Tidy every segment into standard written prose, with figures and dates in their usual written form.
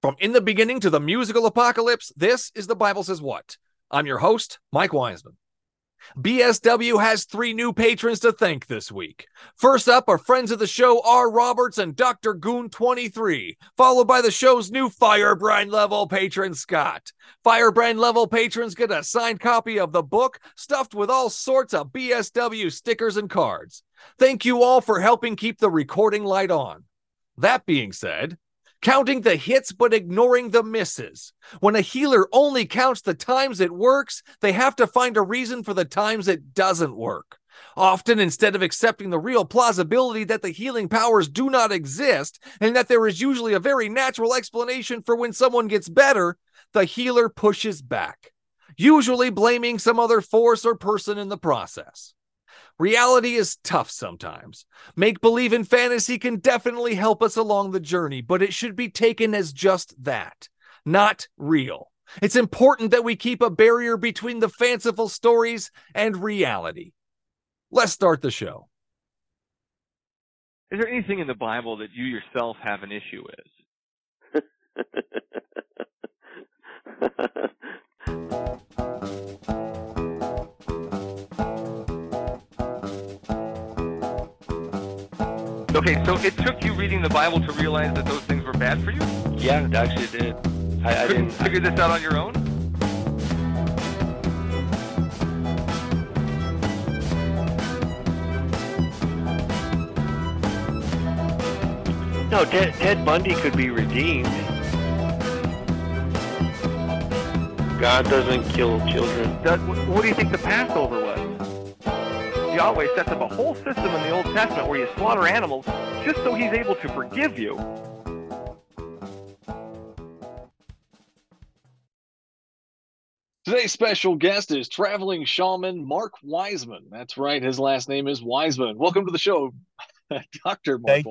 From in the beginning to the musical apocalypse, this is The Bible Says What. I'm your host, Mark Weisman. BSW has three new patrons to thank this week. First up are friends of the show R. Roberts and Dr. Goon 23, followed by the show's new Firebrand level patron Scott. Firebrand level patrons get a signed copy of the book stuffed with all sorts of BSW stickers and cards. Thank you all for helping keep the recording light on. That being said, counting the hits but ignoring the misses. When a healer only counts the times it works, they have to find a reason for the times it doesn't work. Often, instead of accepting the real plausibility that the healing powers do not exist, and that there is usually a very natural explanation for when someone gets better, the healer pushes back, usually blaming some other force or person in the process. Reality is tough sometimes. Make-believe and fantasy can definitely help us along the journey, but it should be taken as just that, not real. It's important that we keep a barrier between the fanciful stories and reality. Let's start the show. Is there anything in the Bible that you yourself have an issue with? Okay, so it took you reading the Bible to realize that those things were bad for you? Yeah, it actually did. I didn't figure this out on your own? No, Ted Bundy could be redeemed. God doesn't kill children. What do you think the Passover was? Yahweh sets up a whole system in the Old Testament where you slaughter animals just so he's able to forgive you. Today's special guest is traveling shaman Mark Weisman. That's right, his last name is Weisman. Welcome to the show, Dr. Mark Weisman. Thank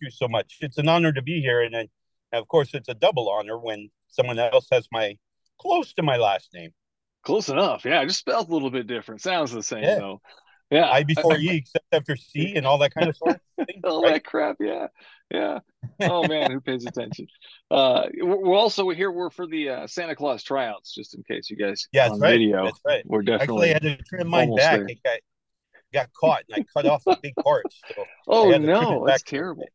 you so much. It's an honor to be here, and of course it's a double honor when someone else has my close to my last name. Close enough, yeah. Just spelled a little bit different. Sounds the same, though. Yeah, I before E, except after C, and all that kind of stuff. All right? That crap, yeah. Oh man, who pays attention? We're also here. We're for the Santa Claus tryouts, just in case you guys. Yeah, that's on right. Video, that's right. We're definitely. Actually, I had to trim mine back. It got caught, and I cut off the big parts. So oh no, that's terrible.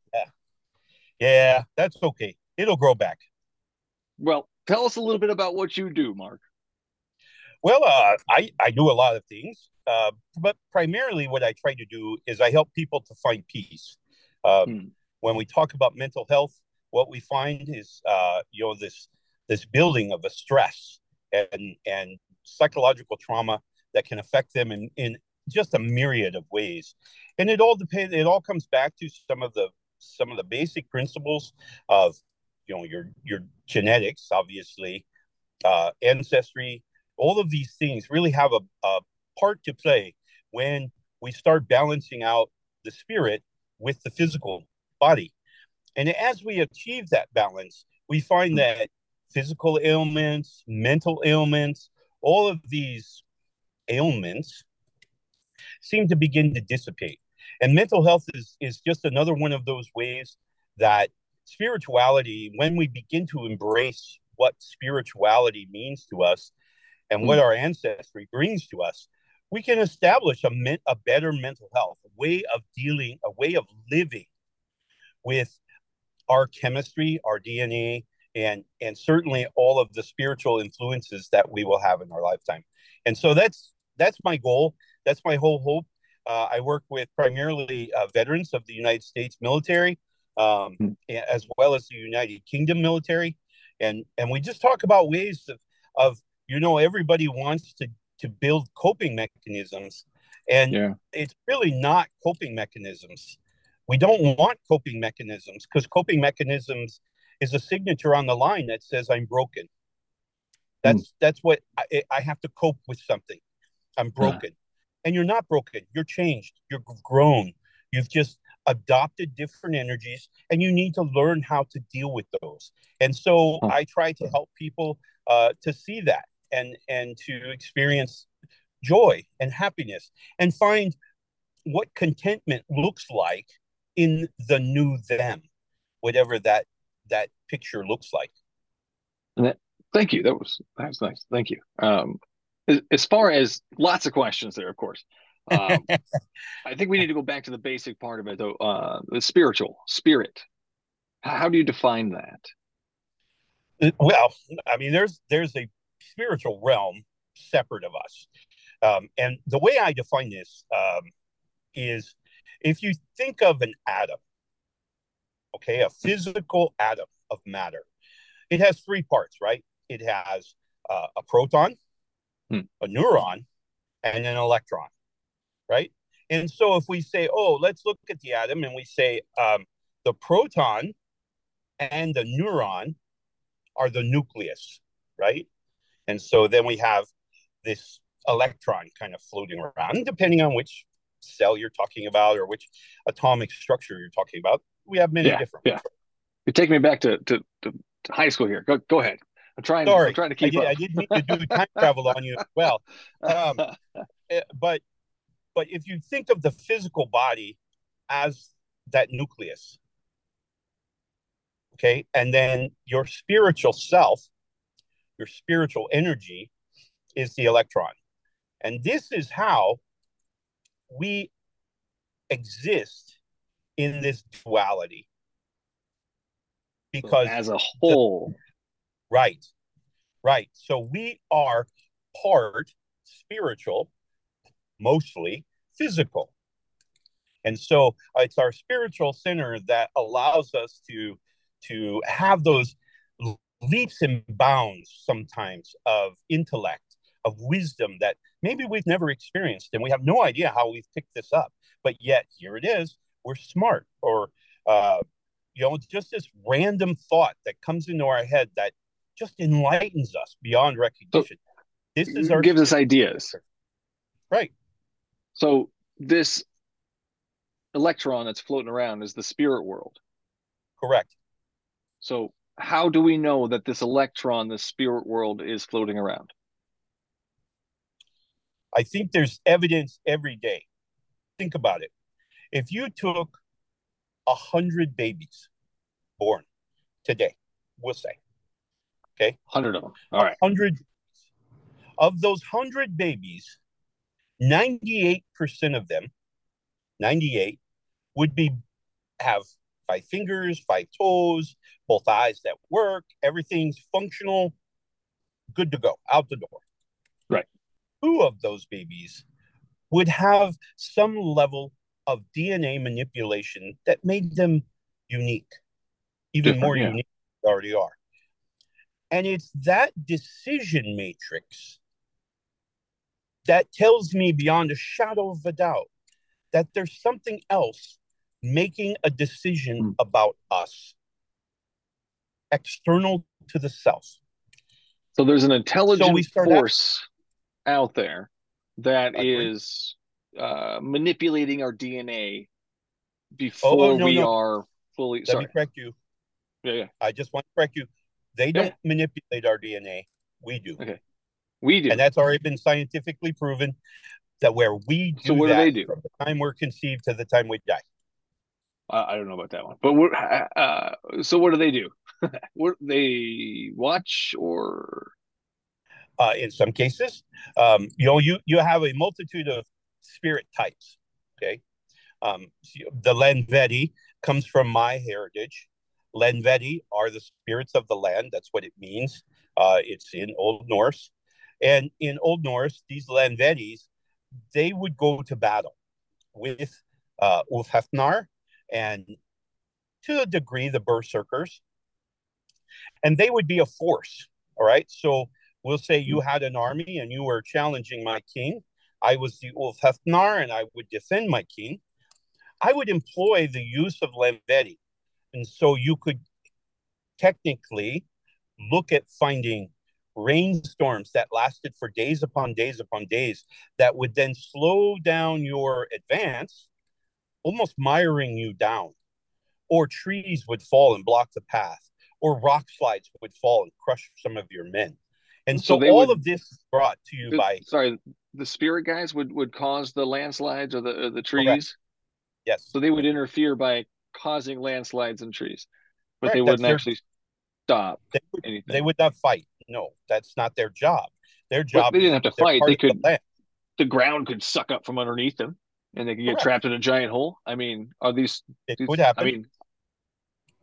Yeah, that's okay. It'll grow back. Well, tell us a little bit about what you do, Mark. Well, I do a lot of things, but primarily what I try to do is I help people to find peace. When we talk about mental health, what we find is, this building of a stress and psychological trauma that can affect them in just a myriad of ways. And it all comes back to some of the basic principles of, your genetics, obviously, ancestry. All of these things really have a part to play when we start balancing out the spirit with the physical body. And as we achieve that balance, we find that physical ailments, mental ailments, all of these ailments seem to begin to dissipate. And mental health is just another one of those ways that spirituality, when we begin to embrace what spirituality means to us, and what our ancestry brings to us, we can establish a better mental health, a way of dealing, a way of living with our chemistry, our DNA, and certainly all of the spiritual influences that we will have in our lifetime. And so that's my goal. That's my whole hope. I work with primarily veterans of the United States military, as well as the United Kingdom military. And we just talk about ways of everybody wants to build coping mechanisms, and it's really not coping mechanisms. We don't want coping mechanisms, because coping mechanisms is a signature on the line that says I'm broken. That's what I have to cope with something. I'm broken. And you're not broken. You're changed. You're grown. You've just adopted different energies, and you need to learn how to deal with those. And so I try to help people to see that. And to experience joy and happiness and find what contentment looks like in the new them, whatever that that picture looks like. And that, thank you. That was nice. Thank you. As far as lots of questions there, of course. I think we need to go back to the basic part of it, though. The spirit. How do you define that? Well, I mean, there's a spiritual realm separate of us. And the way I define this is if you think of an atom, okay, a physical atom of matter, it has three parts, right? It has a proton, a neuron, and an electron, right? And so if we say, oh, let's look at the atom, and we say the proton and the neuron are the nucleus, right? And so then we have this electron kind of floating around, depending on which cell you're talking about or which atomic structure you're talking about. We have many different ones. You're taking me back to high school here. Go ahead. I'm trying to keep up. I did need to do time travel on you as well. But if you think of the physical body as that nucleus, okay, and then your spiritual self, your spiritual energy is the electron. And this is how we exist in this duality. Because as a whole. Right. So we are part spiritual, mostly physical. And so it's our spiritual center that allows us to have those leaps and bounds sometimes of intellect, of wisdom that maybe we've never experienced. And we have no idea how we've picked this up. But yet here it is. We're smart, or, just this random thought that comes into our head that just enlightens us beyond recognition. So this is our gives us ideas. Right. So this electron that's floating around is the spirit world. Correct. So how do we know that this electron, the spirit world, is floating around? I think there's evidence every day. Think about it. If you took 100 babies born today, we'll say, okay? 100 of them. All right. 100. Of those 100 babies, 98% of them, 98, would have 5 fingers, 5 toes, both eyes that work, everything's functional, good to go, out the door. Right. 2 of those babies would have some level of DNA manipulation that made them unique, even more unique than they already are. And it's that decision matrix that tells me beyond a shadow of a doubt that there's something else making a decision about us, external to the self. So there's an intelligent force out there that is manipulating our DNA before are fully... Let me correct you. Yeah. I just want to correct you. They don't manipulate our DNA. We do. Okay. We do. And that's already been scientifically proven that where we do what that do they do? From the time we're conceived to the time we die. I don't know about that one. But so what do they do? What they watch or... in some cases, you have a multitude of spirit types. Okay, the Landvættir comes from my heritage. Landvættir are the spirits of the land. That's what it means. It's in Old Norse, and in Old Norse, these Landvættir, they would go to battle with Úlfhéðnar and to a degree the berserkers, and they would be a force. All right, so. We'll say you had an army and you were challenging my king. I was the Úlfhéðnar and I would defend my king. I would employ the use of Lembeti. And so you could technically look at finding rainstorms that lasted for days upon days upon days that would then slow down your advance, almost miring you down. Or trees would fall and block the path. Or rock slides would fall and crush some of your men. And so all of this is brought to you by... Sorry, the spirit guys would cause the landslides or the trees? Correct. Yes. So they would interfere by causing landslides and trees. But they wouldn't actually stop anything. They would not fight. No, that's not their job. Their job. But they didn't have to fight. They could. The ground could suck up from underneath them, and they could get trapped in a giant hole. I mean, are these? It would happen. I mean,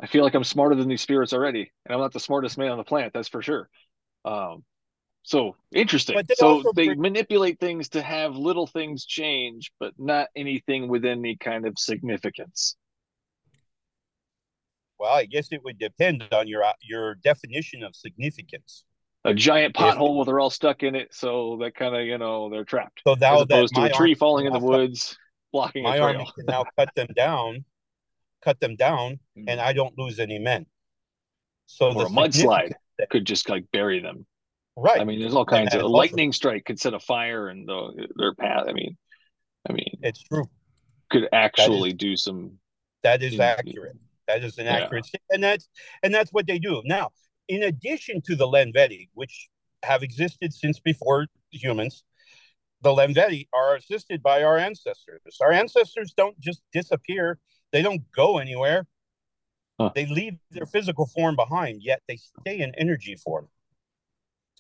I feel like I'm smarter than these spirits already, and I'm not the smartest man on the planet. That's for sure. So interesting. So they manipulate things to have little things change, but not anything with any kind of significance. Well, I guess it would depend on your definition of significance. A giant pothole where they're all stuck in it, so that kind of, you know, they're trapped. So now, as opposed to a tree falling in the woods, blocking a trail. My army can now cut them down, and I don't lose any men. So or the a mudslide could just like bury them. Right. I mean, there's all kinds of lightning strike could set a fire and their path. I mean, it's true. Could actually do some. That is accurate. That is an accurate, and that's what they do now. In addition to the Landvættir, which have existed since before humans, the Landvættir are assisted by our ancestors. Our ancestors don't just disappear. They don't go anywhere. Huh. They leave their physical form behind, yet they stay in energy form.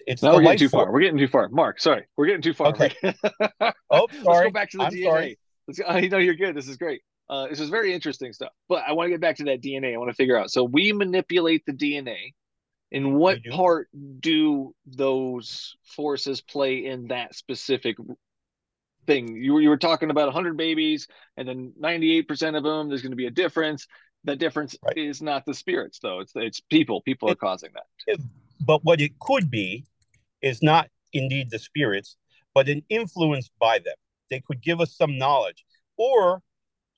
It's no, we're getting too far. We're getting too far. Mark, sorry. We're getting too far. Okay. Oh, sorry. Let's go back to the DNA. Sorry. No, you're good. This is great. This is very interesting stuff. But I want to get back to that DNA. I want to figure out. So we manipulate the DNA. In what part do those forces play in that specific thing? You were talking about 100 babies, and then 98% of them, there's going to be a difference. That difference is not the spirits, though. It's people. People are causing that. But what it could be is not indeed the spirits, but an influence by them. They could give us some knowledge. Or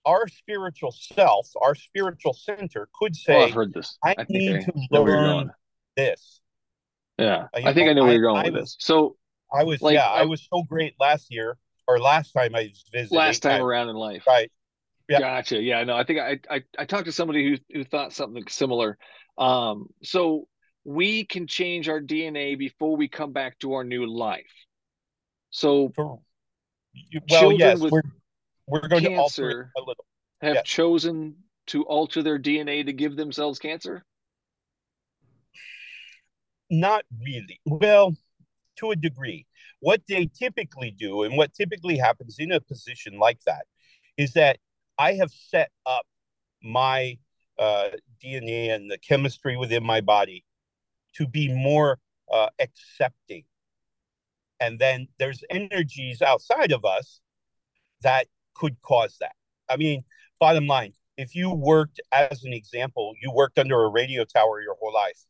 our spiritual self, our spiritual center could say, I've heard this. I need to learn this. Yeah, I think I know where you're going with this. So I was like, I was so great last time I visited. Last time around in life, right? Yeah. Gotcha. Yeah, no, I think I talked to somebody who thought something similar. So we can change our DNA before we come back to our new life. So, children with we're going to alter a little. Have chosen to alter their DNA to give themselves cancer. Not really. Well, to a degree. What they typically do and what typically happens in a position like that is that I have set up my DNA and the chemistry within my body to be more accepting. And then there's energies outside of us that could cause that. I mean, bottom line, if you worked, as an example, you worked under a radio tower your whole life,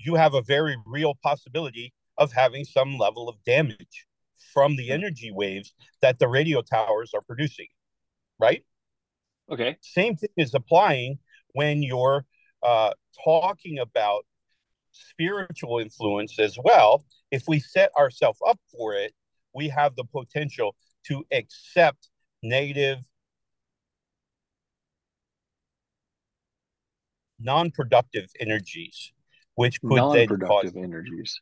you have a very real possibility of having some level of damage from the energy waves that the radio towers are producing, right? Okay. Same thing is applying when you're talking about spiritual influence as well. If we set ourselves up for it, we have the potential to accept negative, non-productive energies. Which could non-productive then cause energies.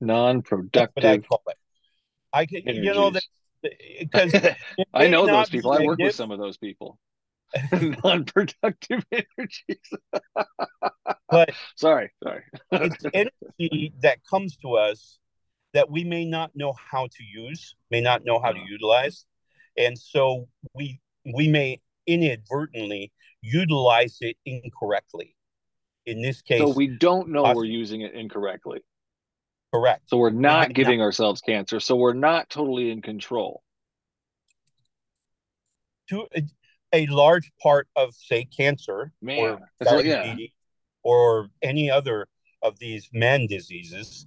Non-productive. That's what I can, energies. You know, that, because I know those people. I work with some of those people. Non-productive energies. But sorry. It's energy that comes to us that we may not know how to use, may not know how to utilize, and so we may inadvertently utilize it incorrectly. In this case, so we don't know we're using it incorrectly. Correct. So we're not giving ourselves cancer. So we're not totally in control. To a large part of, say, cancer, diabetes, or any other of these man diseases,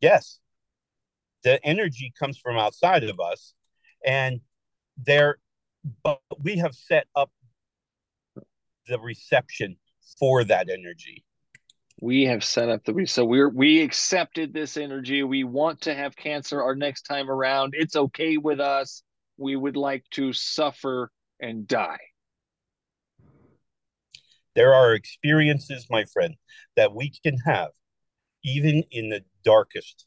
yes, the energy comes from outside of us, and but we have set up the reception for that energy. We have set up we accepted this energy. We want to have cancer our next time around. It's okay with us. We would like to suffer and die. There are experiences, my friend, that we can have even in the darkest,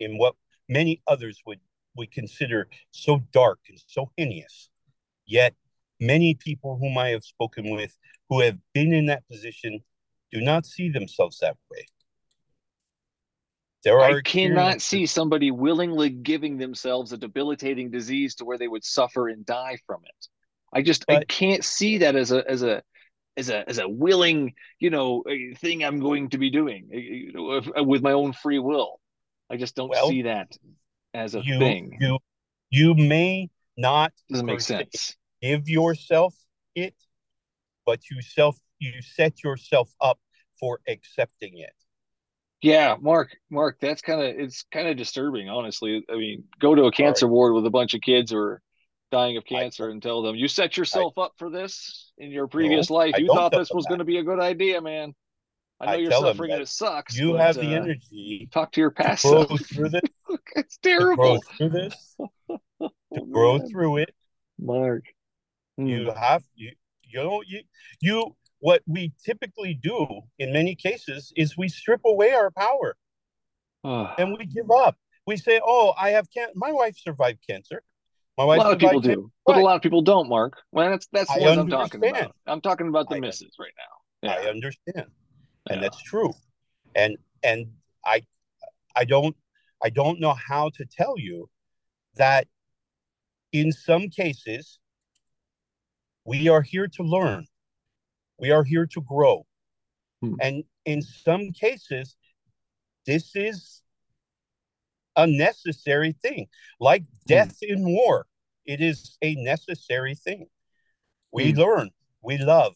in what many others would consider so dark and so heinous, yet Many people whom I have spoken with who have been in that position do not see themselves that way. I cannot see somebody willingly giving themselves a debilitating disease to where they would suffer and die from it. I can't see that as a willing, thing I'm going to be doing with my own free will. I just don't see that as a thing. You may not doesn't make sense. Give yourself it, but you set yourself up for accepting it. Yeah, Mark, that's kind of disturbing, honestly. I mean, go to a cancer ward with a bunch of kids who are dying of cancer and tell them, you set yourself up for this in your previous life. You thought this was going to be a good idea, man. I know you're suffering and it sucks. You have the energy. Talk to your past self. It's terrible. To grow through it. Mark. You have what we typically do in many cases is we strip away our power and we give up. We say, I have cancer. My wife survived cancer. A lot of people do, but a lot of people don't, Mark. Well, that's what I'm talking about. I'm talking about the misses right now. Yeah. I understand. And that's true. And I don't know how to tell you that in some cases, we are here to learn. We are here to grow. And in some cases, this is a necessary thing. Like death in war, it is a necessary thing. We learn, we love,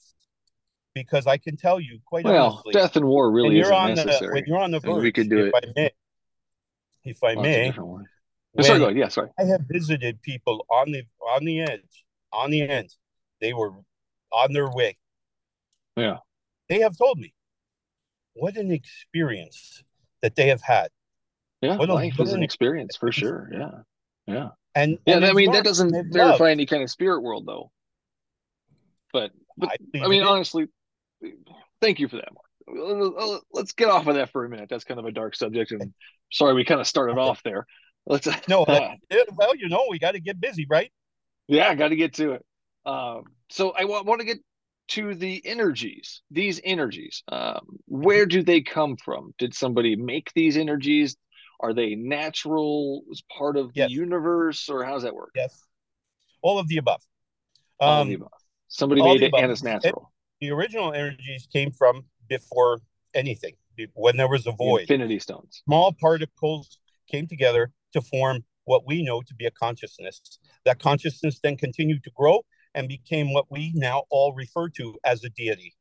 because I can tell you quite honestly. Well, death in war really isn't necessary. When you're on the verge, we could do it. If I may. I have visited people on the edge. They were on their way. Yeah. They have told me what an experience that they have had. Yeah, life is an experience for sure. Yeah. Yeah. And I mean, that doesn't verify any kind of spirit world though. But I mean, honestly, thank you for that, Mark. Let's get off of that for a minute. That's kind of a dark subject, and sorry we kind of started off there. Let's we got to get busy, right? Yeah, I got to get to it. So I want to get to the energies, these energies. Where do they come from? Did somebody make these energies? Are they natural as part of the universe, or how does that work? Yes. All of the above. Somebody made it and it's natural. The original energies came from before anything, when there was a void. The infinity stones. Small particles came together to form what we know to be a consciousness. That consciousness then continued to grow and became what we now all refer to as a deity.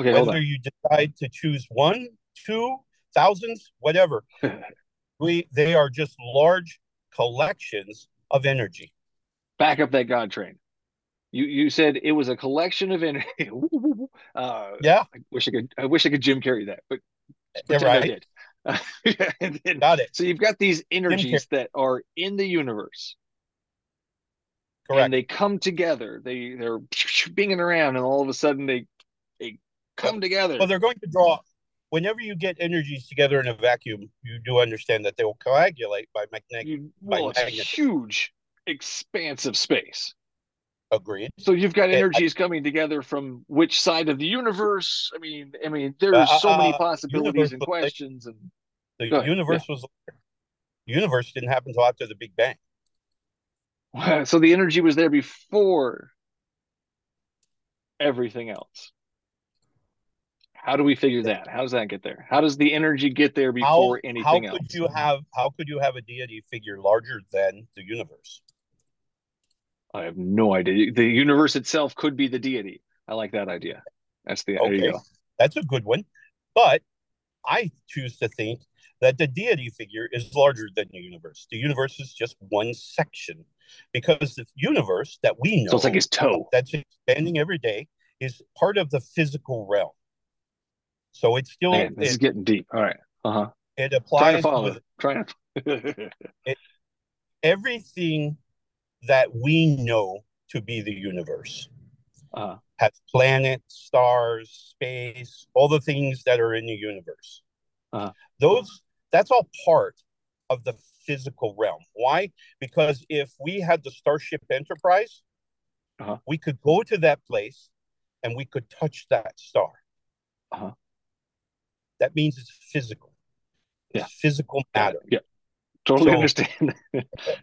Okay, whether you decide to choose 1, 2, thousands, whatever, they are just large collections of energy. Back up that God train. You said it was a collection of energy. Yeah. I wish I could Jim Carrey that, but I did. Got it. So you've got these energies that are in the universe. Correct. And they come together. They're binging around, and all of a sudden they come together. Well, they're going to draw. Whenever you get energies together in a vacuum, you do understand that they will coagulate by magnetism. It's a huge expanse of space. Agreed. So you've got energies coming together from which side of the universe? I mean, there are so many possibilities and questions. And the universe was there. The universe didn't happen until after the Big Bang. Wow. So the energy was there before everything else. How do we figure that? How does that get there? How does the energy get there before anything else? How could you have a deity figure larger than the universe? I have no idea. The universe itself could be the deity. I like that idea. That's the idea. That's a good one. But I choose to think that the deity figure is larger than the universe. The universe is just one section, because the universe that we know, so it's like his toe that's expanding every day, is part of the physical realm. So it's still is getting deep. All right. Uh-huh. It applies everything that we know to be the universe. Has planets, stars, space, all the things that are in the universe. That's all part of the physical realm. Why? Because if we had the Starship Enterprise, Uh-huh. We could go to that place and we could touch that star. Uh-huh. That means it's physical. It's physical matter. Yeah. Totally understand.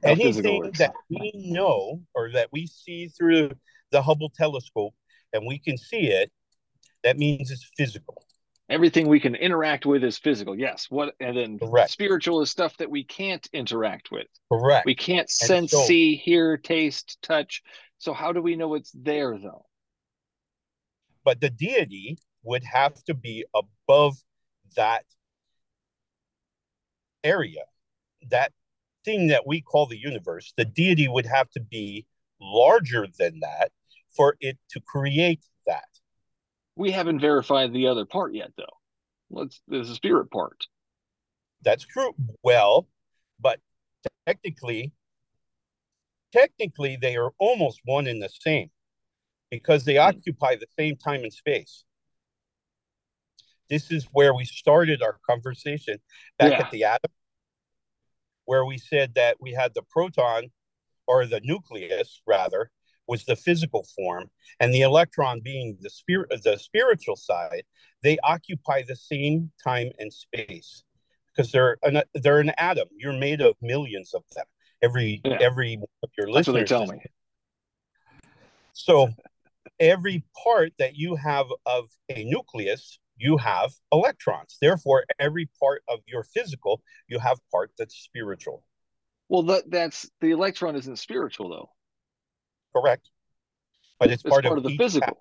Anything that we know or that we see through the Hubble telescope and we can see it, that means it's physical. Everything we can interact with is physical. Yes. What, and then correct. Spiritual is stuff that we can't interact with. Correct. We can't sense, see, hear, taste, touch. So how do we know it's there, though? But the deity would have to be above that area, that thing that we call the universe. The deity would have to be larger than that for it to create that. We haven't verified the other part yet, though. There's a spirit part. That's true. Well, but technically they are almost one in the same, because they occupy the same time and space. This is where we started our conversation back at the atom, where we said that we had the proton, or the nucleus rather, was the physical form, and the electron being the spiritual side. They occupy the same time and space because they're an atom. You're made of millions of them. Every one of your listeners. That's what they tell me. So every part that you have of a nucleus, you have electrons. Therefore, every part of your physical, you have part that's spiritual. Well, that's the electron isn't spiritual, though. Correct. But it's part of the physical. Atom.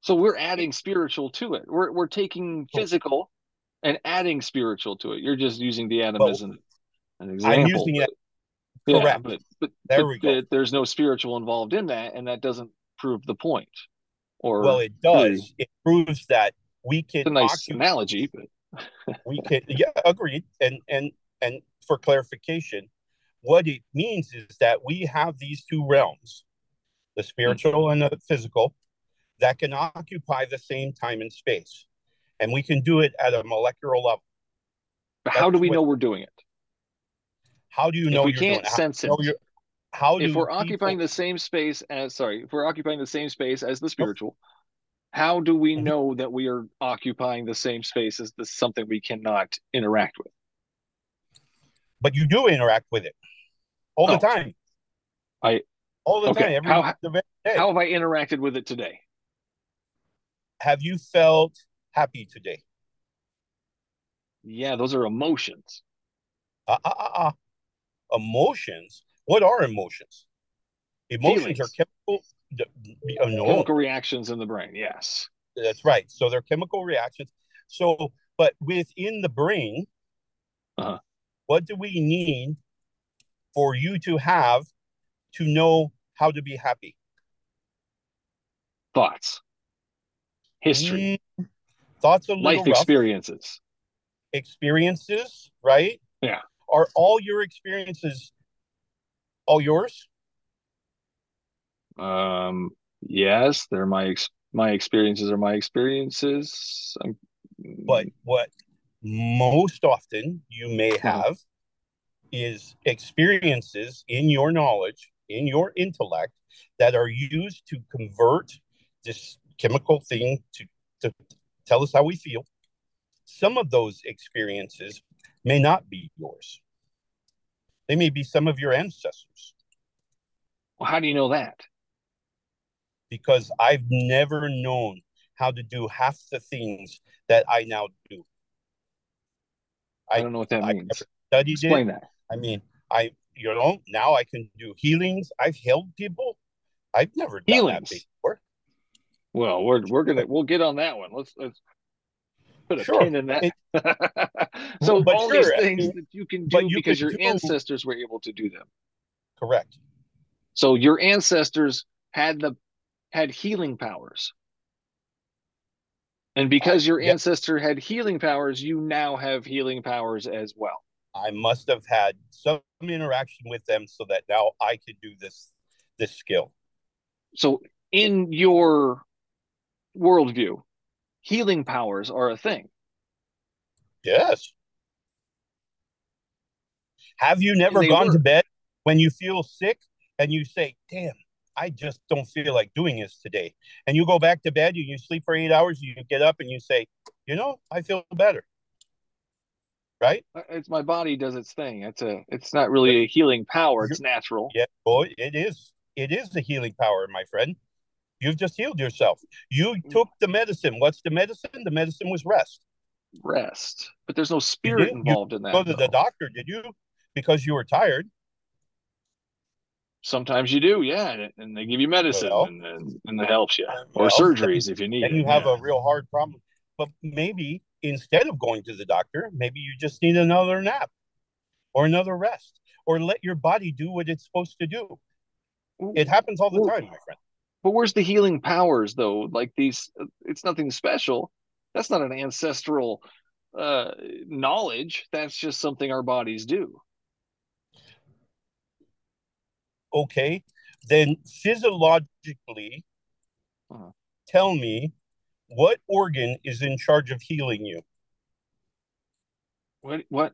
So we're adding spiritual to it. We're taking physical and adding spiritual to it. You're just using the atom as an example. I'm using it. Correct. But there we go. There's no spiritual involved in that, and that doesn't prove the point. Well, it does. It proves that we can. It's a nice analogy, but we can. Yeah, agreed. And for clarification, what it means is that we have these two realms, the spiritual and the physical, that can occupy the same time and space, and we can do it at a molecular level. But how do we know we're doing it? How do you know you're doing it? We can't sense it. If we're occupying the same space as the spiritual, how do we know that we are occupying the same space as something we cannot interact with? But you do interact with it all the time. All the time. How have I interacted with it today? Have you felt happy today? Yeah, those are emotions. Emotions. What are emotions? Emotions are chemical reactions in the brain, yes. That's right. So they're chemical reactions. So, but within the brain, what do we need for you to have to know how to be happy? Thoughts. History. Thoughts are life experiences. Experiences, right? Yeah. Are all your experiences all yours? Yes, they're my experiences are my experiences. But what most often you may have is experiences in your knowledge, in your intellect, that are used to convert this chemical thing to tell us how we feel. Some of those experiences may not be yours. They may be some of your ancestors. Well, how do you know that? Because I've never known how to do half the things that I now do. I don't know what that means. Explain that. I mean, now I can do healings. I've healed people. I've never done that before. Well, we'll get on that one. Let's put a pin in that. So all these things that you can do because your ancestors were able to do them. Correct. So your ancestors had healing powers. And because your ancestor had healing powers, you now have healing powers as well. I must have had some interaction with them so that now I can do this skill. So in your worldview, healing powers are a thing. Yes. Have you never gone to bed when you feel sick and you say, damn, I just don't feel like doing this today. And you go back to bed, you sleep for 8 hours, you get up and you say, you know, I feel better. Right? It's my body does its thing. It's not really a healing power. It's natural. Yeah, boy, it is. It is the healing power, my friend. You've just healed yourself. You took the medicine. What's the medicine? The medicine was rest. Rest. But there's no spirit involved in that. You go to the doctor, did you? Because you were tired. Sometimes you do, yeah, and they give you medicine, well, and that helps you, or surgeries if you need. And you have a real hard problem. But maybe instead of going to the doctor, maybe you just need another nap or another rest, or let your body do what it's supposed to do. It happens all the time, my friend. But where's the healing powers, though? Like these, it's nothing special. That's not an ancestral knowledge. That's just something our bodies do. Okay, then physiologically, tell me what organ is in charge of healing you? What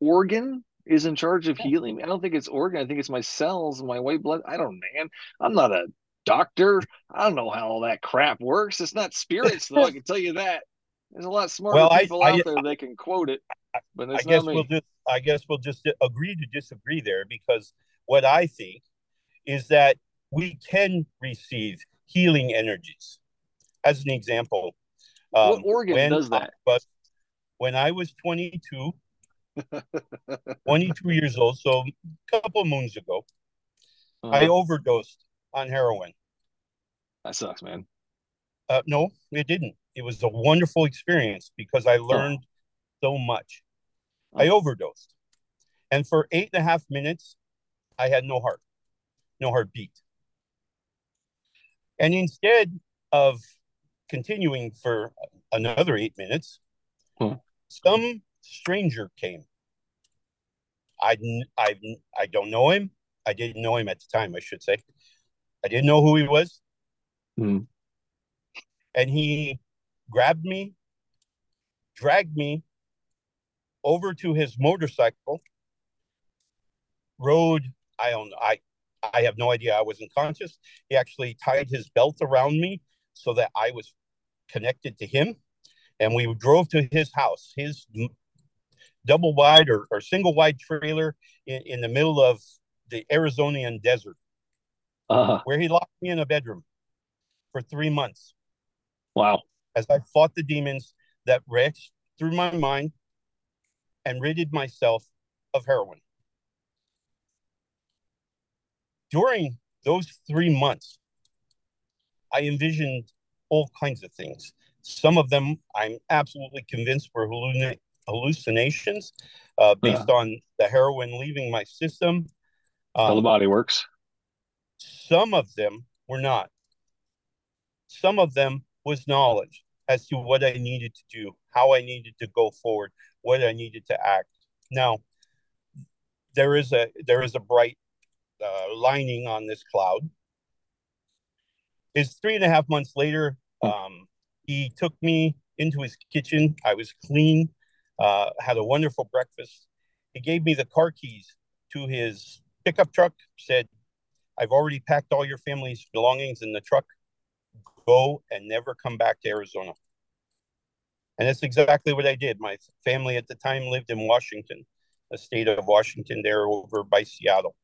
organ is in charge of healing me? I don't think it's organ. I think it's my cells and my white blood. I don't, man. I'm not a doctor. I don't know how all that crap works. It's not spirits, though. I can tell you that. There's a lot of smarter people out there that can quote it. But I guess we'll just agree to disagree there, because what I think is that we can receive healing energies. As an example, what organ does that? But when I was 22 years old, so a couple moons ago, I overdosed on heroin. That sucks, man. No, it didn't. It was a wonderful experience because I learned so much. I overdosed. And for 8.5 minutes, I had no heart, no heartbeat. And instead of continuing for another 8 minutes, some stranger came. I don't know him. I didn't know him at the time, I should say. I didn't know who he was. And he grabbed me, dragged me over to his motorcycle, rode. I have no idea. I wasn't conscious. He actually tied his belt around me so that I was connected to him. And we drove to his house, his double wide or single wide trailer in the middle of the Arizonian desert, where he locked me in a bedroom for 3 months. Wow. As I fought the demons that raced through my mind and ridded myself of heroin. During those 3 months, I envisioned all kinds of things. Some of them I'm absolutely convinced were hallucinations based on the heroin leaving my system. How the body works. Some of them were not. Some of them was knowledge as to what I needed to do, how I needed to go forward, what I needed to act. Now, there is a bright lining on this cloud. Is 3.5 months later, he took me into his kitchen. I was clean, had a wonderful breakfast. He gave me the car keys to his pickup truck, said, I've already packed all your family's belongings in the truck. Go and never come back to Arizona. And that's exactly what I did. My family at the time lived in Washington, the state of Washington, there over by Seattle.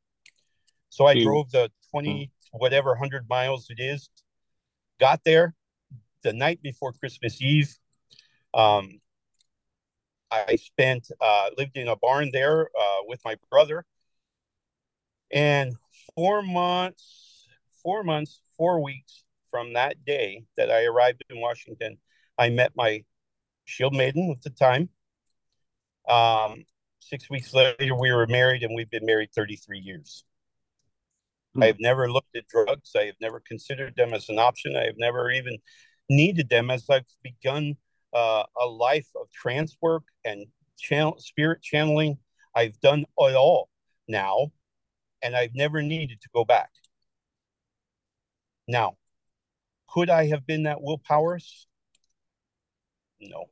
So I drove the 100 miles it is, got there the night before Christmas Eve. I lived in a barn there with my brother. And 4 weeks from that day that I arrived in Washington, I met my shield maiden at the time. 6 weeks later, we were married, and we've been married 33 years. I have never looked at drugs. I have never considered them as an option. I have never even needed them, as I've begun a life of trance work and spirit channeling. I've done it all now, and I've never needed to go back. Now, could I have been that willpowerous? No.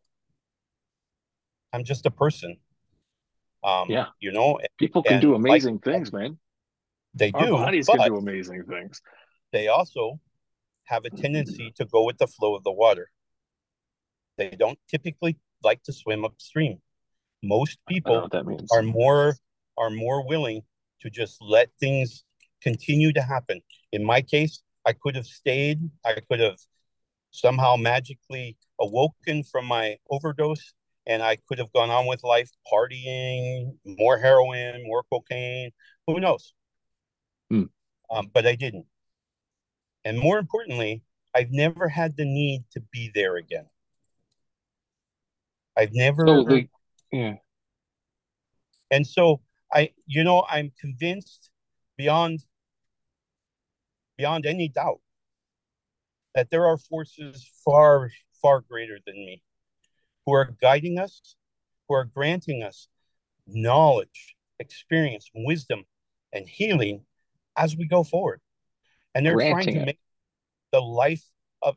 I'm just a person. People can do amazing things, man. They do. Our bodies can do amazing things. They also have a tendency to go with the flow of the water. They don't typically like to swim upstream. Most people are more willing to just let things continue to happen. In my case, I could have stayed. I could have somehow magically awoken from my overdose, and I could have gone on with life, partying, more heroin, more cocaine, who knows? But I didn't. And more importantly, I've never had the need to be there again. I've never. Totally. Yeah. And so I'm convinced beyond any doubt that there are forces far, far greater than me who are guiding us, who are granting us knowledge, experience, wisdom, and healing as we go forward. And they're trying to make the life of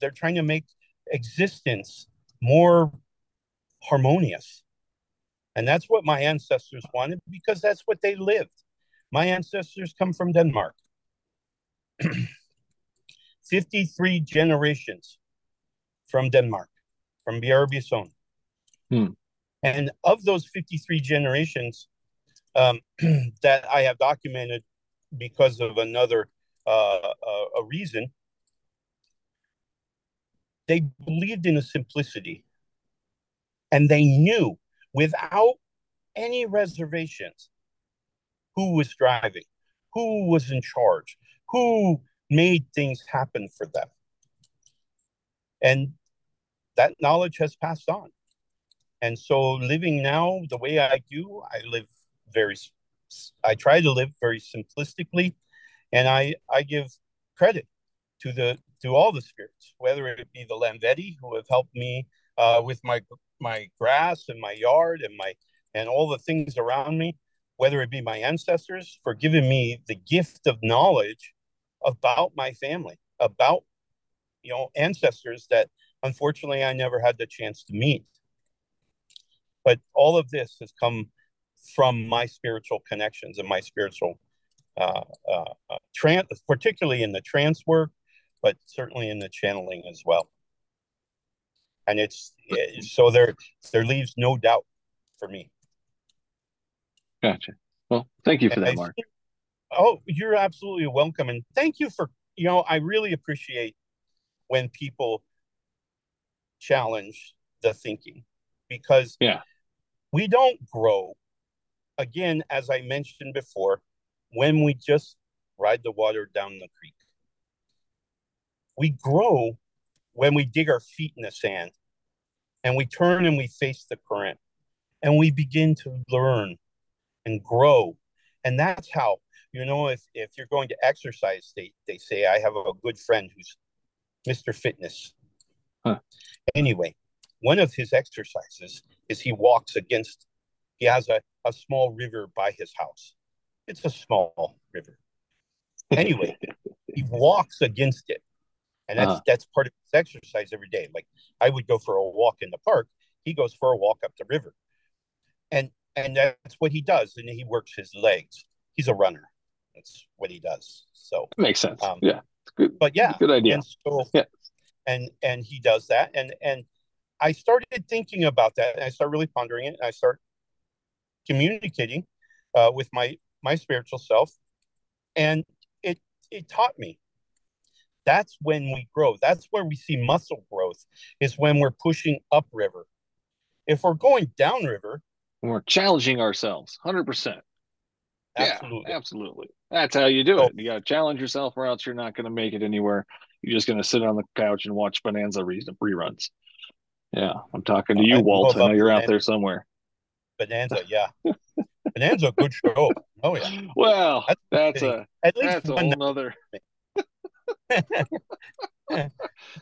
they're trying to make existence more harmonious. And that's what my ancestors wanted, because that's what they lived. My ancestors come from Denmark. 53 generations from Denmark, from Bjarbjesson. And of those 53 generations that I have documented because of another a reason, they believed in a simplicity. And they knew without any reservations who was driving, who was in charge, who made things happen for them. And that knowledge has passed on. And so living now the way I do, I try to live very simplistically, and I give credit to all the spirits, whether it be the Lembeti who have helped me with my grass and my yard and all the things around me, whether it be my ancestors for giving me the gift of knowledge about my family, about ancestors that unfortunately I never had the chance to meet. But all of this has come from my spiritual connections and my spiritual, particularly in the trance work, but certainly in the channeling as well. And so there leaves no doubt for me. Gotcha. Well, thank you for that, Mark. Oh, you're absolutely welcome. And thank you for, I really appreciate when people challenge the thinking, because we don't grow, again, as I mentioned before, when we just ride the water down the creek. We grow when we dig our feet in the sand and we turn and we face the current and we begin to learn and grow. And that's how, if you're going to exercise, they say, I have a good friend who's Mr. Fitness. Anyway, one of his exercises is he has a small river by his house. It's a small river. Anyway, he walks against it. And that's part of his exercise every day. Like I would go for a walk in the park. He goes for a walk up the river. And that's what he does. And he works his legs. He's a runner. That's what he does. So that makes sense. It's good. But good idea. And so, and he does that. And I started thinking about that. And I started really pondering it. And I started communicating with my spiritual self. And it taught me. That's when we grow. That's where we see muscle growth, is when we're pushing upriver. If we're going downriver, we're challenging ourselves 100%. Absolutely. Yeah, absolutely. That's how you do it. You got to challenge yourself, or else you're not going to make it anywhere. You're just going to sit on the couch and watch Bonanza reruns. Yeah, I'm talking to you, Walt. I know you're out there somewhere. Bonanza, yeah. Bonanza, good show. Oh, yeah. Well, that's a whole other thing.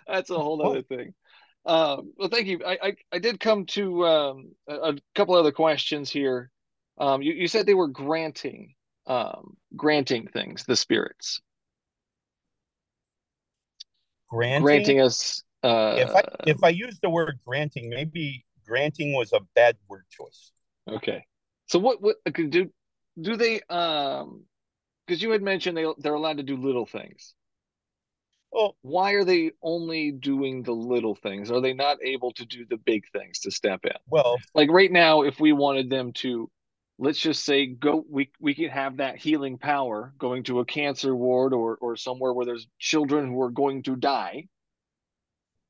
That's a whole other thing. Well, thank you. I did come to a couple other questions here. You said they were granting things, the spirits. Granting us. If I use the word granting, maybe granting was a bad word choice. Okay. So what Do they? Because you had mentioned they're allowed to do little things. Well, why are they only doing the little things? Are they not able to do the big things to step in? Well, like right now, if we wanted them to, let's just say go, we could have that healing power going to a cancer ward or somewhere where there's children who are going to die,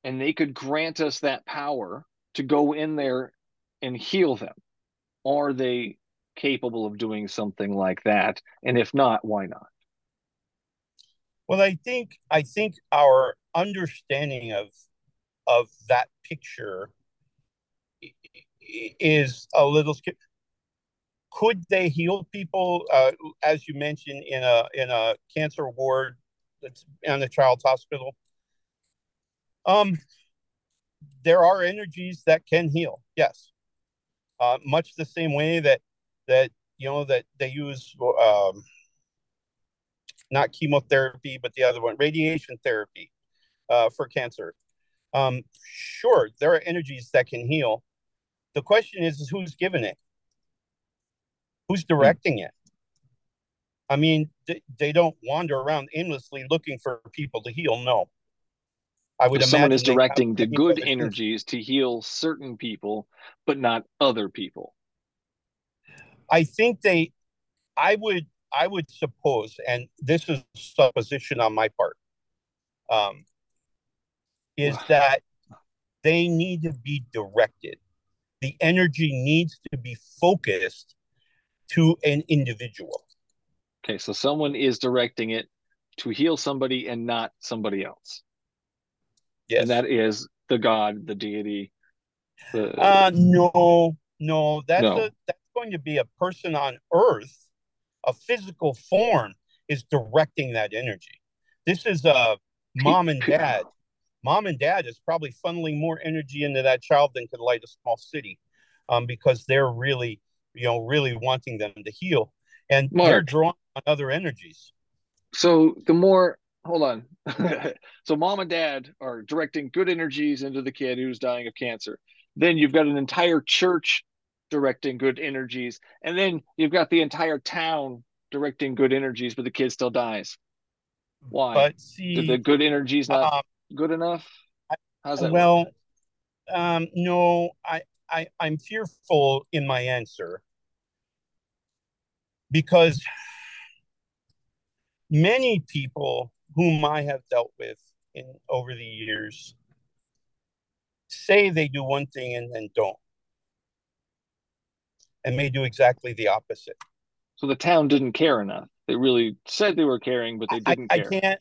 and they could grant us that power to go in there and heal them. Are they capable of doing something like that? And if not, why not? Well, I think our understanding of that picture is a little. Could they heal people, as you mentioned, in a cancer ward that's in a child's hospital? There are energies that can heal. Yes, much the same way that they use. Not chemotherapy, but the other one, radiation therapy for cancer. Sure, there are energies that can heal. The question is who's giving it? Who's directing it? I mean, they don't wander around aimlessly looking for people to heal, no. I would imagine someone is directing the good energies to heal certain people, but not other people. I would suppose, and this is supposition on my part, is that they need to be directed. The energy needs to be focused to an individual. Okay, so someone is directing it to heal somebody and not somebody else. Yes. And that is the god, the deity. That's going to be a person on Earth. A physical form is directing that energy. This is mom and dad. Mom and dad is probably funneling more energy into that child than could light a small city, because they're really wanting them to heal, and Mark, they're drawing on other energies. So So mom and dad are directing good energies into the kid who's dying of cancer. Then you've got an entire church directing good energies, and then you've got the entire town directing good energies, but the kid still dies. Why? But see, did the good energies not good enough? How's that work? No, I'm fearful in my answer, because many people whom I have dealt with over the years say they do one thing and then don't. And may do exactly the opposite. So the town didn't care enough. They really said they were caring, but they didn't care. And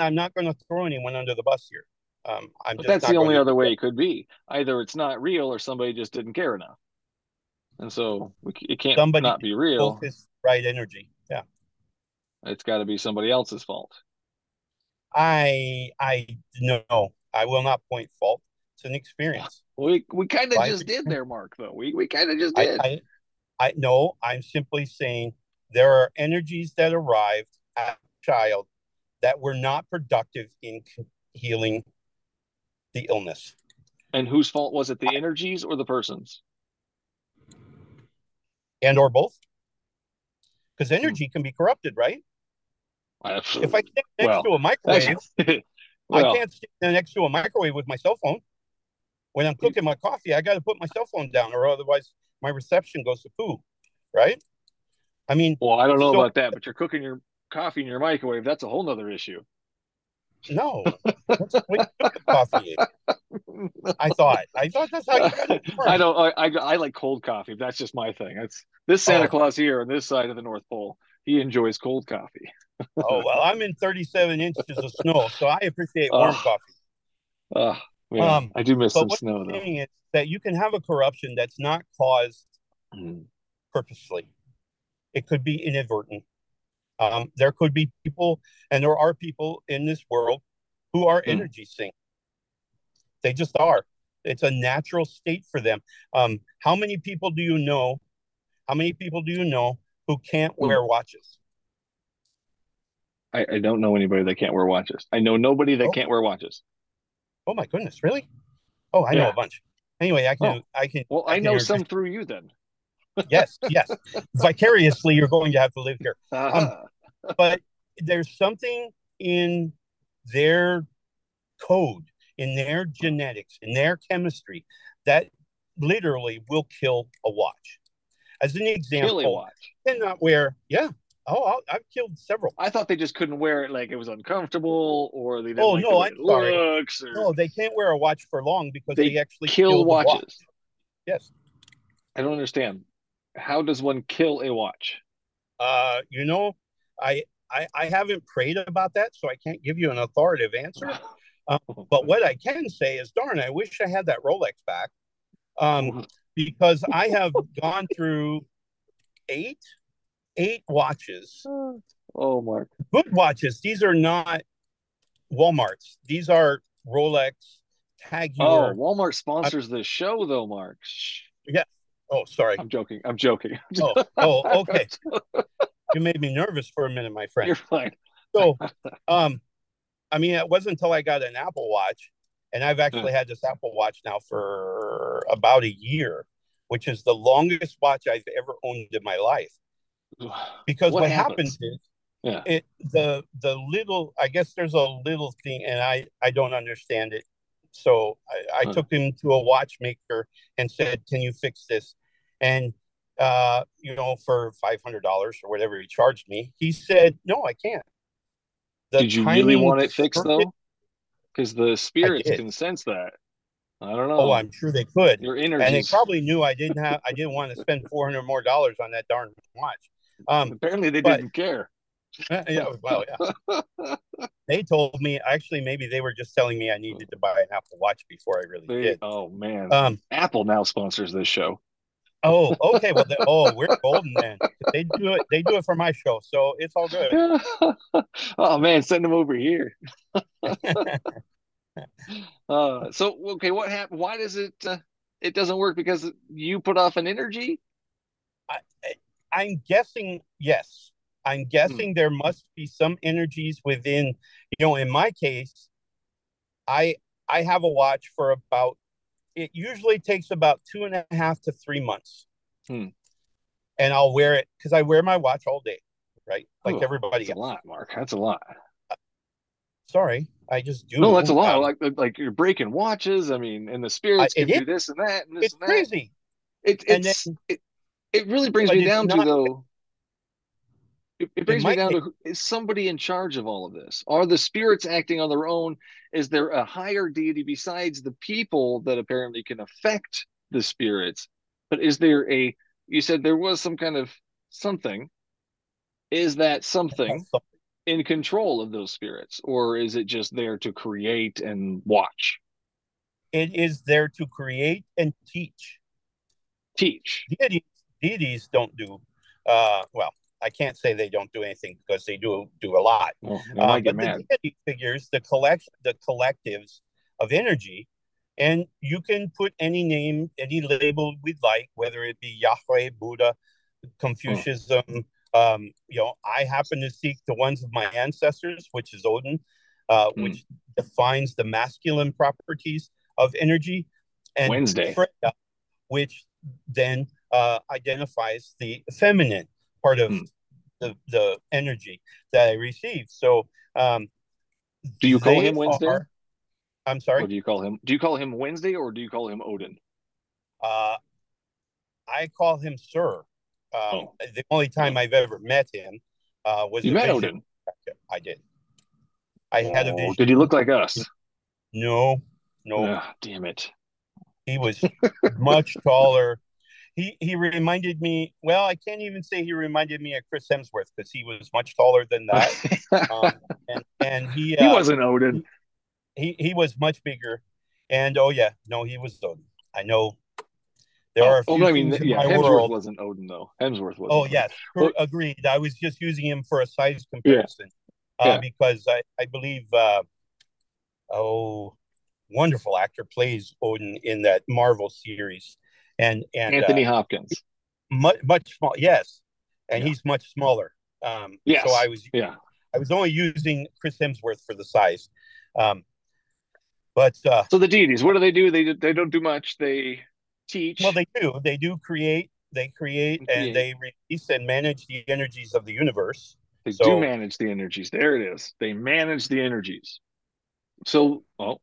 I'm not going to throw anyone under the bus here. But that's the only other way it could be. Either it's not real, or somebody just didn't care enough. And so it can't not be real. Focus right energy. Yeah. It's got to be somebody else's fault. No, I will not point fault. It's an experience. We kind of just did there, Mark, though. We kind of just did. No, I'm simply saying there are energies that arrived at the child that were not productive in healing the illness. And whose fault was it? The energies or the person's? And or both. Because energy can be corrupted, right? If I stand next to a microwave, I can't stand next to a microwave with my cell phone. When I'm cooking my coffee, I got to put my cell phone down, or otherwise my reception goes to poo, right? I mean, well, I don't know about that, but you're cooking your coffee in your microwave. That's a whole nother issue. No, that's what you cook coffee in. I thought that's how you got it. I like cold coffee. That's just my thing. That's this Santa Claus here on this side of the North Pole. He enjoys cold coffee. Oh, well, I'm in 37 inches of snow, so I appreciate warm coffee. Man, I do miss some snow, though. Is that you can have a corruption that's not caused purposely. It could be inadvertent. There could be people, and there are people in this world who are energy sinks. They just are. It's a natural state for them. How many people do you know who can't wear watches? I don't know anybody that can't wear watches. I know nobody that can't wear watches. Oh my goodness! Really? Oh, I know a bunch. Anyway, I can. Well, I know some through you then. Yes, yes. Vicariously, you're going to have to live here. But there's something in their code, in their genetics, in their chemistry, that literally will kill a watch. As an example, I cannot wear, I've killed several. I thought they just couldn't wear it, like it was uncomfortable, or they didn't looks. Or... No, they can't wear a watch for long because they actually kill watches. Watch. Yes, I don't understand. How does one kill a watch? You know, I haven't prayed about that, so I can't give you an authoritative answer. But what I can say is, darn, I wish I had that Rolex back, because I have gone through eight watches. Oh, Mark. Good watches. These are not Walmart's. These are Rolex, Tag Heuer. Oh, Walmart sponsors the show, though, Mark. Yeah. Oh, sorry. I'm joking. Oh, okay. You made me nervous for a minute, my friend. You're fine. So, I mean, it wasn't until I got an Apple Watch, and I've actually had this Apple Watch now for about a year, which is the longest watch I've ever owned in my life. Because what happens is the little, I guess there's a little thing, and I don't understand it. So I took him to a watchmaker and said, can you fix this? And, you know, for $500 or whatever he charged me, he said, no, I can't. Did you really want it fixed, though? Because the spirits can sense that. I don't know. Oh, I'm sure they could. Your energy, and they probably knew I didn't want to spend $400 more on that darn watch. Apparently, they didn't care. Yeah, well, yeah. They told me. Actually, maybe they were just telling me I needed to buy an Apple Watch before I really did. Oh man, Apple now sponsors this show. Oh, okay. Well, we're golden then. They do it. They do it for my show, so it's all good. Oh man, send them over here. So okay, what happened? Why does it it doesn't work? Because you put off an energy. I'm guessing. Yes, I'm guessing there must be some energies within. You know, in my case, I have a watch for about. It usually takes about 2.5 to 3 months, and I'll wear it because I wear my watch all day, right? Like everybody. That's a lot, Mark. That's a lot. Sorry. I just do. No, that's a lot. Like you're breaking watches. I mean, and the spirits can do this and that. And this it's and that. Crazy. It really brings me down to though. It brings me down to is somebody in charge of all of this? Are the spirits acting on their own? Is there a higher deity besides the people that apparently can affect the spirits? But is there a? You said there was some kind of something. Is that something? In control of those spirits, or is it just there to create and watch? It is there to create and teach. Deities don't do well, I can't say they don't do anything because they do a lot. Well, but the deity figures, the collectives of energy, and you can put any name, any label we'd like, whether it be Yahweh, Buddha, Confucianism, you know, I happen to seek the ones of my ancestors, which is Odin, which defines the masculine properties of energy, and Freyja, which then identifies the feminine part of the energy that I receive. So, do you call him Wednesday? I'm sorry. Or do you call him? Do you call him Wednesday, or do you call him Odin? I call him Sir. The only time I've ever met him was you met Odin. I did. I had a vision. Did he look like us? No. Ah, damn it. He was much taller. He reminded me. Well, I can't even say he reminded me of Chris Hemsworth because he was much taller than that. And he wasn't Odin. He was much bigger. And he was Odin. I know. Hemsworth world. Wasn't Odin, though. Hemsworth wasn't. Oh, yes. Well, agreed. I was just using him for a size comparison because I believe, wonderful actor plays Odin in that Marvel series. And Anthony Hopkins. Much small, yes. And he's much smaller. Yes. So I was only using Chris Hemsworth for the size. So the deities, what do? They don't do much. They... teach. Well, they do. They do create They create and they release and manage the energies of the universe. They do manage the energies. There it is. They manage the energies. So, I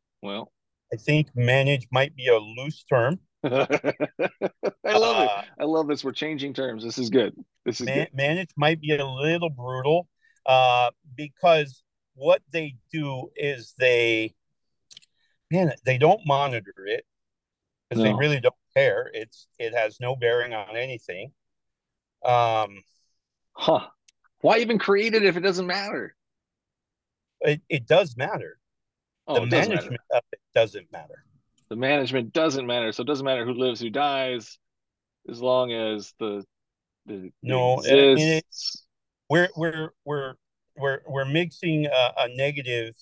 think manage might be a loose term. I love it. I love this. We're changing terms. This is good. This is good. Manage might be a little brutal because what they do is they don't monitor it because they really don't care. It has no bearing on anything. Why even create it if it doesn't matter? It does matter. The management of it doesn't matter. The management doesn't matter. So it doesn't matter who lives, who dies, as long as we're mixing a negative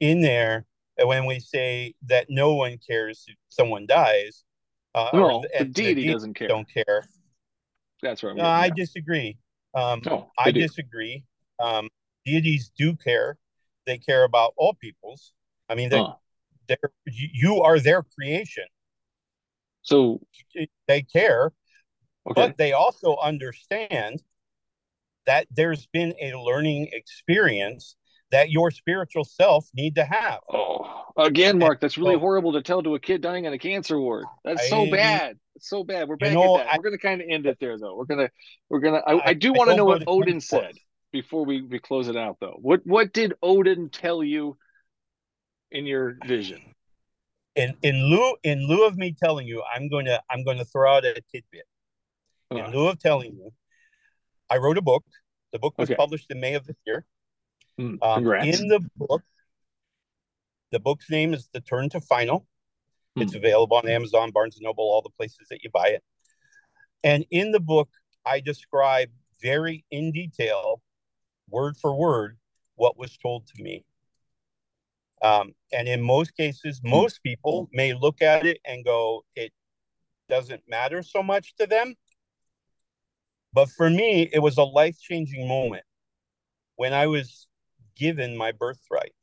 in there when we say that no one cares if someone dies. The deity doesn't care. Don't care. That's right. No, I disagree. I disagree. Deities do care. They care about all peoples. I mean, you are their creation. So they care, but they also understand that there's been a learning experience that your spiritual self need to have. Oh, again, Mark, that's really horrible to tell to a kid dying in a cancer ward. That's so bad. It's so bad. We're back at that. We're going to kind of end it there, though. We're gonna. I do want to know what Odin said before we close it out, though. What did Odin tell you in your vision? In lieu of me telling you, I'm going to throw out a tidbit. In lieu of telling you, I wrote a book. The book was published in May of this year. In the book, the book's name is The Turn to Final. It's available on Amazon, Barnes & Noble, all the places that you buy it. And in the book, I describe very in detail, word for word, what was told to me. And in most cases, most people may look at it and go, it doesn't matter so much to them. But for me, it was a life-changing moment when I was given my birthright.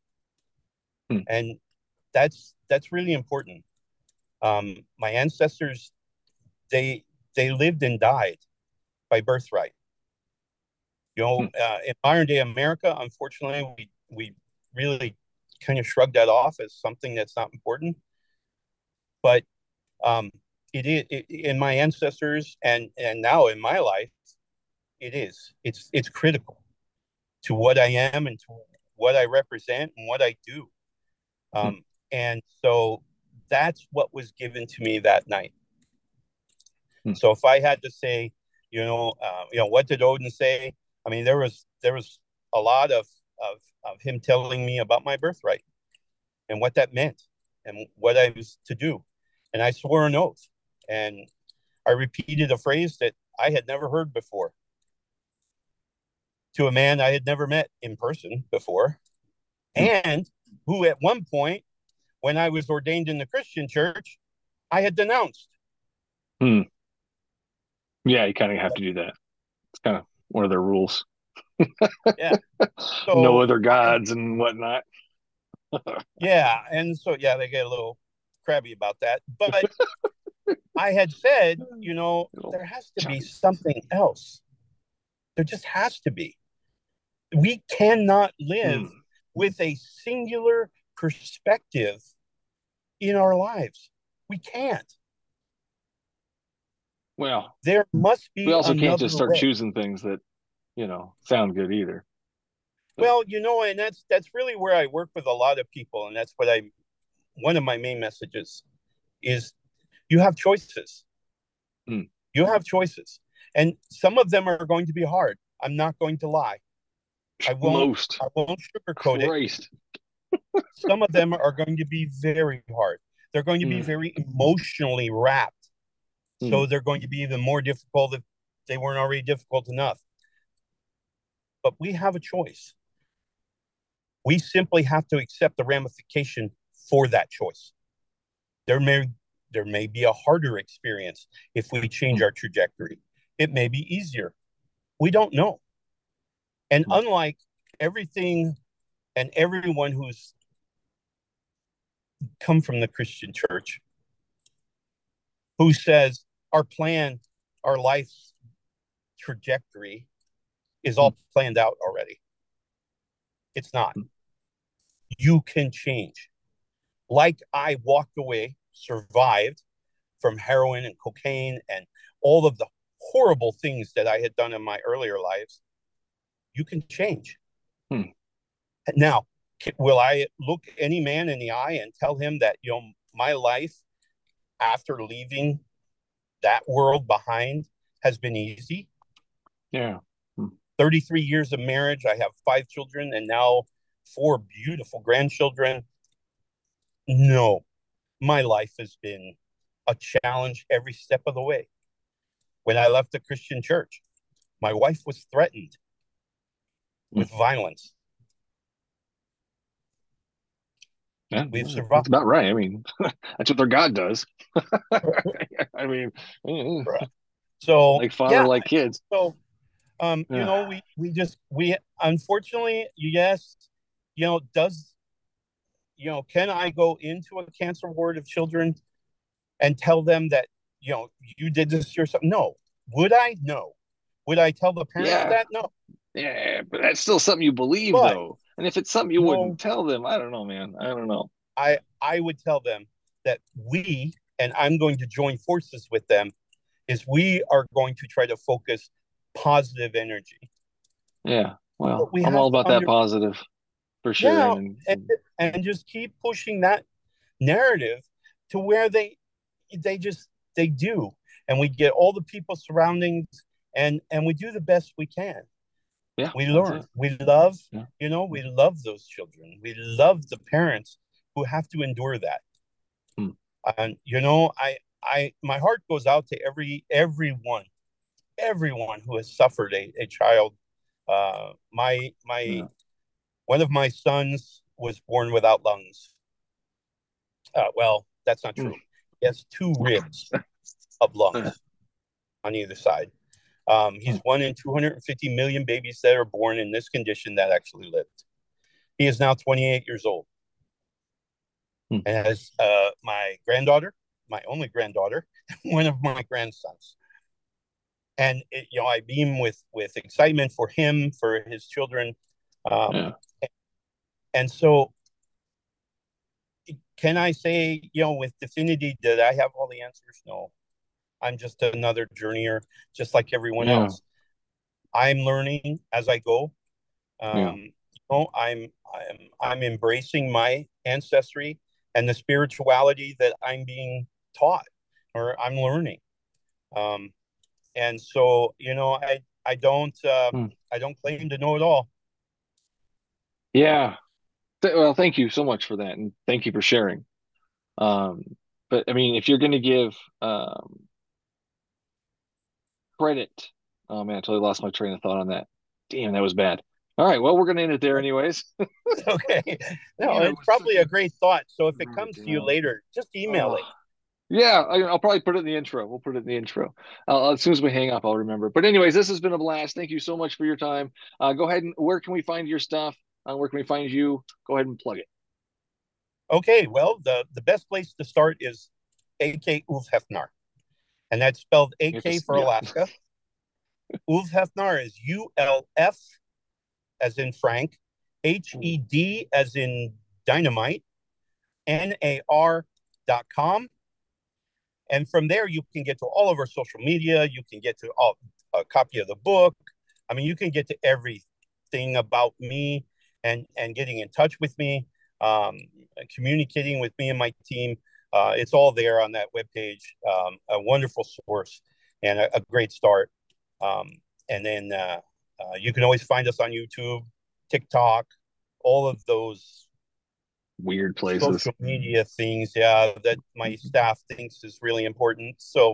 And that's really important. My ancestors, they lived and died by birthright. In modern day America, unfortunately, we really kind of shrugged that off as something that's not important. But it in my ancestors and now in my life, it is. It's critical to what I am and to what I represent and what I do. And so that's what was given to me that night. So if I had to say, what did Odin say? I mean, there was a lot of him telling me about my birthright and what that meant and what I was to do. And I swore an oath and I repeated a phrase that I had never heard before to a man I had never met in person before. And who at one point, when I was ordained in the Christian church, I had denounced. Yeah, you kind of have to do that. It's kind of one of their rules. Yeah. So, no other gods and whatnot. And so they get a little crabby about that. But I had said, there has to be something else. There just has to be. We cannot live with a singular perspective in our lives. We can't. Well, there must be. We also can't just start choosing things that, sound good either. But, and that's really where I work with a lot of people. And that's what one of my main messages is, you have choices. You have choices. And some of them are going to be hard. I'm not going to lie. I won't sugarcoat it. Some of them are going to be very hard. They're going to be very emotionally wrapped. So they're going to be even more difficult if they weren't already difficult enough. But we have a choice. We simply have to accept the ramification for that choice. There may be a harder experience if we change our trajectory. It may be easier. We don't know. And unlike everything and everyone who's come from the Christian church, who says our plan our life's trajectory is all planned out already. It's not. You can change. Like I walked away, survived from heroin and cocaine and all of the horrible things that I had done in my earlier lives. You can change. Now, will I look any man in the eye and tell him that, you know, my life after leaving that world behind has been easy? Yeah. 33 years of marriage. I have 5 children and now 4 beautiful grandchildren. No, my life has been a challenge every step of the way. When I left the Christian church, my wife was threatened with violence. Yeah, we've survived. That's about right. I mean, that's what their God does. I mean, so like father, like kids. So, you know, we unfortunately, you know, can I go into a cancer ward of children and tell them that, you know, you did this yourself? No. Would I? No. Would I tell the parents that? No. Yeah, but that's still something you believe, though. And if it's something you wouldn't tell them, I don't know, man. I don't know. I would tell them that we, and I'm going to join forces with them, is we are going to try to focus positive energy. Yeah, well, we I'm all about that positive, for sure. Yeah, and just keep pushing that narrative to where they do. And we get all the people surroundings, and we do the best we can. Yeah, we learn. We love, you know, we love those children. We love the parents who have to endure that. And you know, I my heart goes out to everyone who has suffered a child. One of my sons was born without lungs. Well, that's not true. He has 2 ribs of lungs on either side. He's one in 250 million babies that are born in this condition that actually lived. He is now 28 years old. And has my granddaughter, my only granddaughter, one of my grandsons. And, you know, I beam with excitement for him, for his children. And so can I say, you know, with definity that I have all the answers? No. I'm just another journeyer, just like everyone else. I'm learning as I go. You know, I'm embracing my ancestry and the spirituality that I'm being taught or I'm learning. And so, you know, I don't claim to know it all. Yeah. Well, thank you so much for that, and thank you for sharing. But I mean, if you're going to give credit. Oh man, I totally lost my train of thought on that. Damn, that was bad. All right, well, we're going to end it there anyways. Okay. No, it's probably a great thought. So if it comes to you later, just email it. Yeah, I'll probably put it in the intro. We'll put it in the intro. As soon as we hang up, I'll remember. But anyways, this has been a blast. Thank you so much for your time. Go ahead and where can we find your stuff? Where can we find you? Go ahead and plug it. Okay, well, the best place to start is A.K. Ulfhednar. And that's spelled A.K. for Alaska. Ulfhednar is U-L-F as in Frank, H-E-D as in dynamite, N-A-R.com. And from there, you can get to all of our social media. You can get to a copy of the book. I mean, you can get to everything about me and getting in touch with me, communicating with me and my team. It's all there on that webpage. A wonderful source and a great start. And then you can always find us on YouTube, TikTok, all of those weird places, social media things. Yeah, that my staff thinks is really important. So,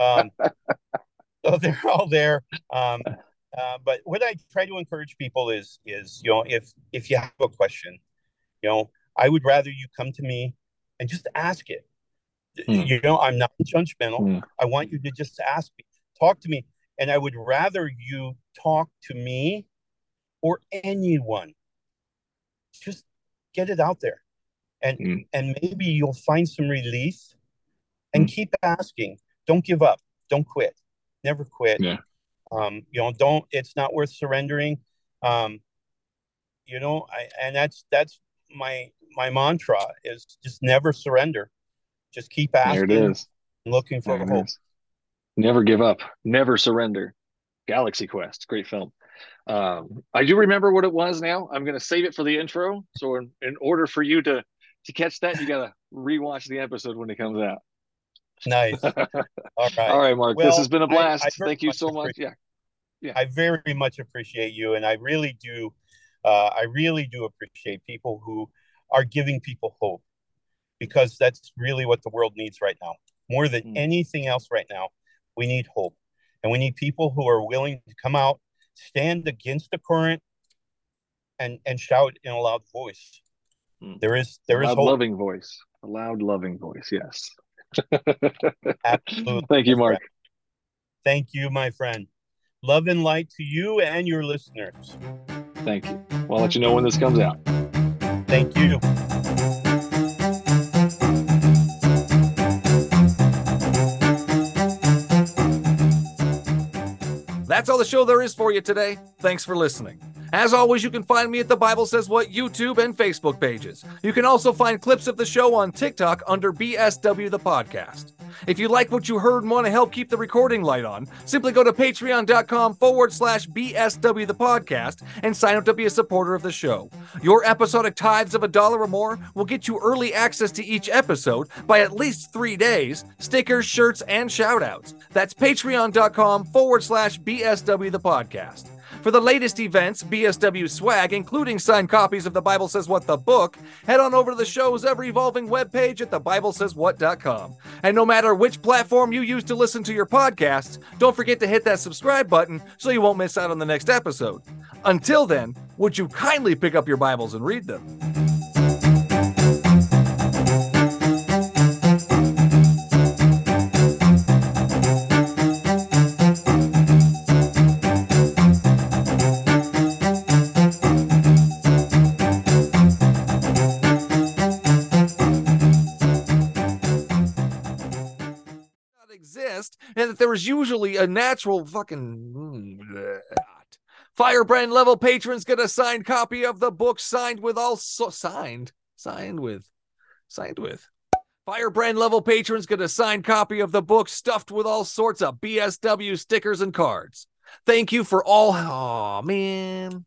so they're all there. But what I try to encourage people is you know, if you have a question, you know, I would rather you come to me and just ask it. You know, I'm not judgmental. I want you to just ask me, talk to me. And I would rather you talk to me or anyone. Just get it out there. And maybe you'll find some relief. And keep asking. Don't give up. Don't quit. never quit. Yeah. It's not worth surrendering. That's my mantra is just never surrender. Just keep asking. There it is. Looking for hope. Never give up. Never surrender. Galaxy Quest. Great film. I do remember what it was now. I'm going to save it for the intro. So in order for you to catch that, you got to rewatch the episode when it comes out. Nice. All right, Mark. Well, this has been a blast. Thank you so much. Yeah. I very much appreciate you, and I really do. I really do appreciate people who are giving people hope, because that's really what the world needs right now. More than anything else right now, we need hope, and we need people who are willing to come out, stand against the current, and shout in a loud voice. There is hope. A loud, loving voice. Yes. Absolutely. Thank you, Mark. Thank you, my friend. Love and light to you and your listeners. Thank you. Well, I'll let you know when this comes out. Thank you. That's all the show there is for you today. Thanks for listening. As always, you can find me at The Bible Says What YouTube and Facebook pages. You can also find clips of the show on TikTok under BSW The Podcast. If you like what you heard and want to help keep the recording light on, simply go to patreon.com/BSW The Podcast and sign up to be a supporter of the show. Your episodic tithes of $1 or more will get you early access to each episode by at least 3 days, stickers, shirts, and shout-outs. That's patreon.com/BSW The Podcast. For the latest events, BSW swag, including signed copies of The Bible Says What the book, head on over to the show's ever-evolving webpage at thebiblesayswhat.com. And no matter which platform you use to listen to your podcasts, don't forget to hit that subscribe button so you won't miss out on the next episode. Until then, would you kindly pick up your Bibles and read them? And that there was usually a natural fucking Firebrand level patrons get a signed copy of the book Firebrand level patrons get a signed copy of the book stuffed with all sorts of BSW stickers and cards. Thank you for all. Oh man.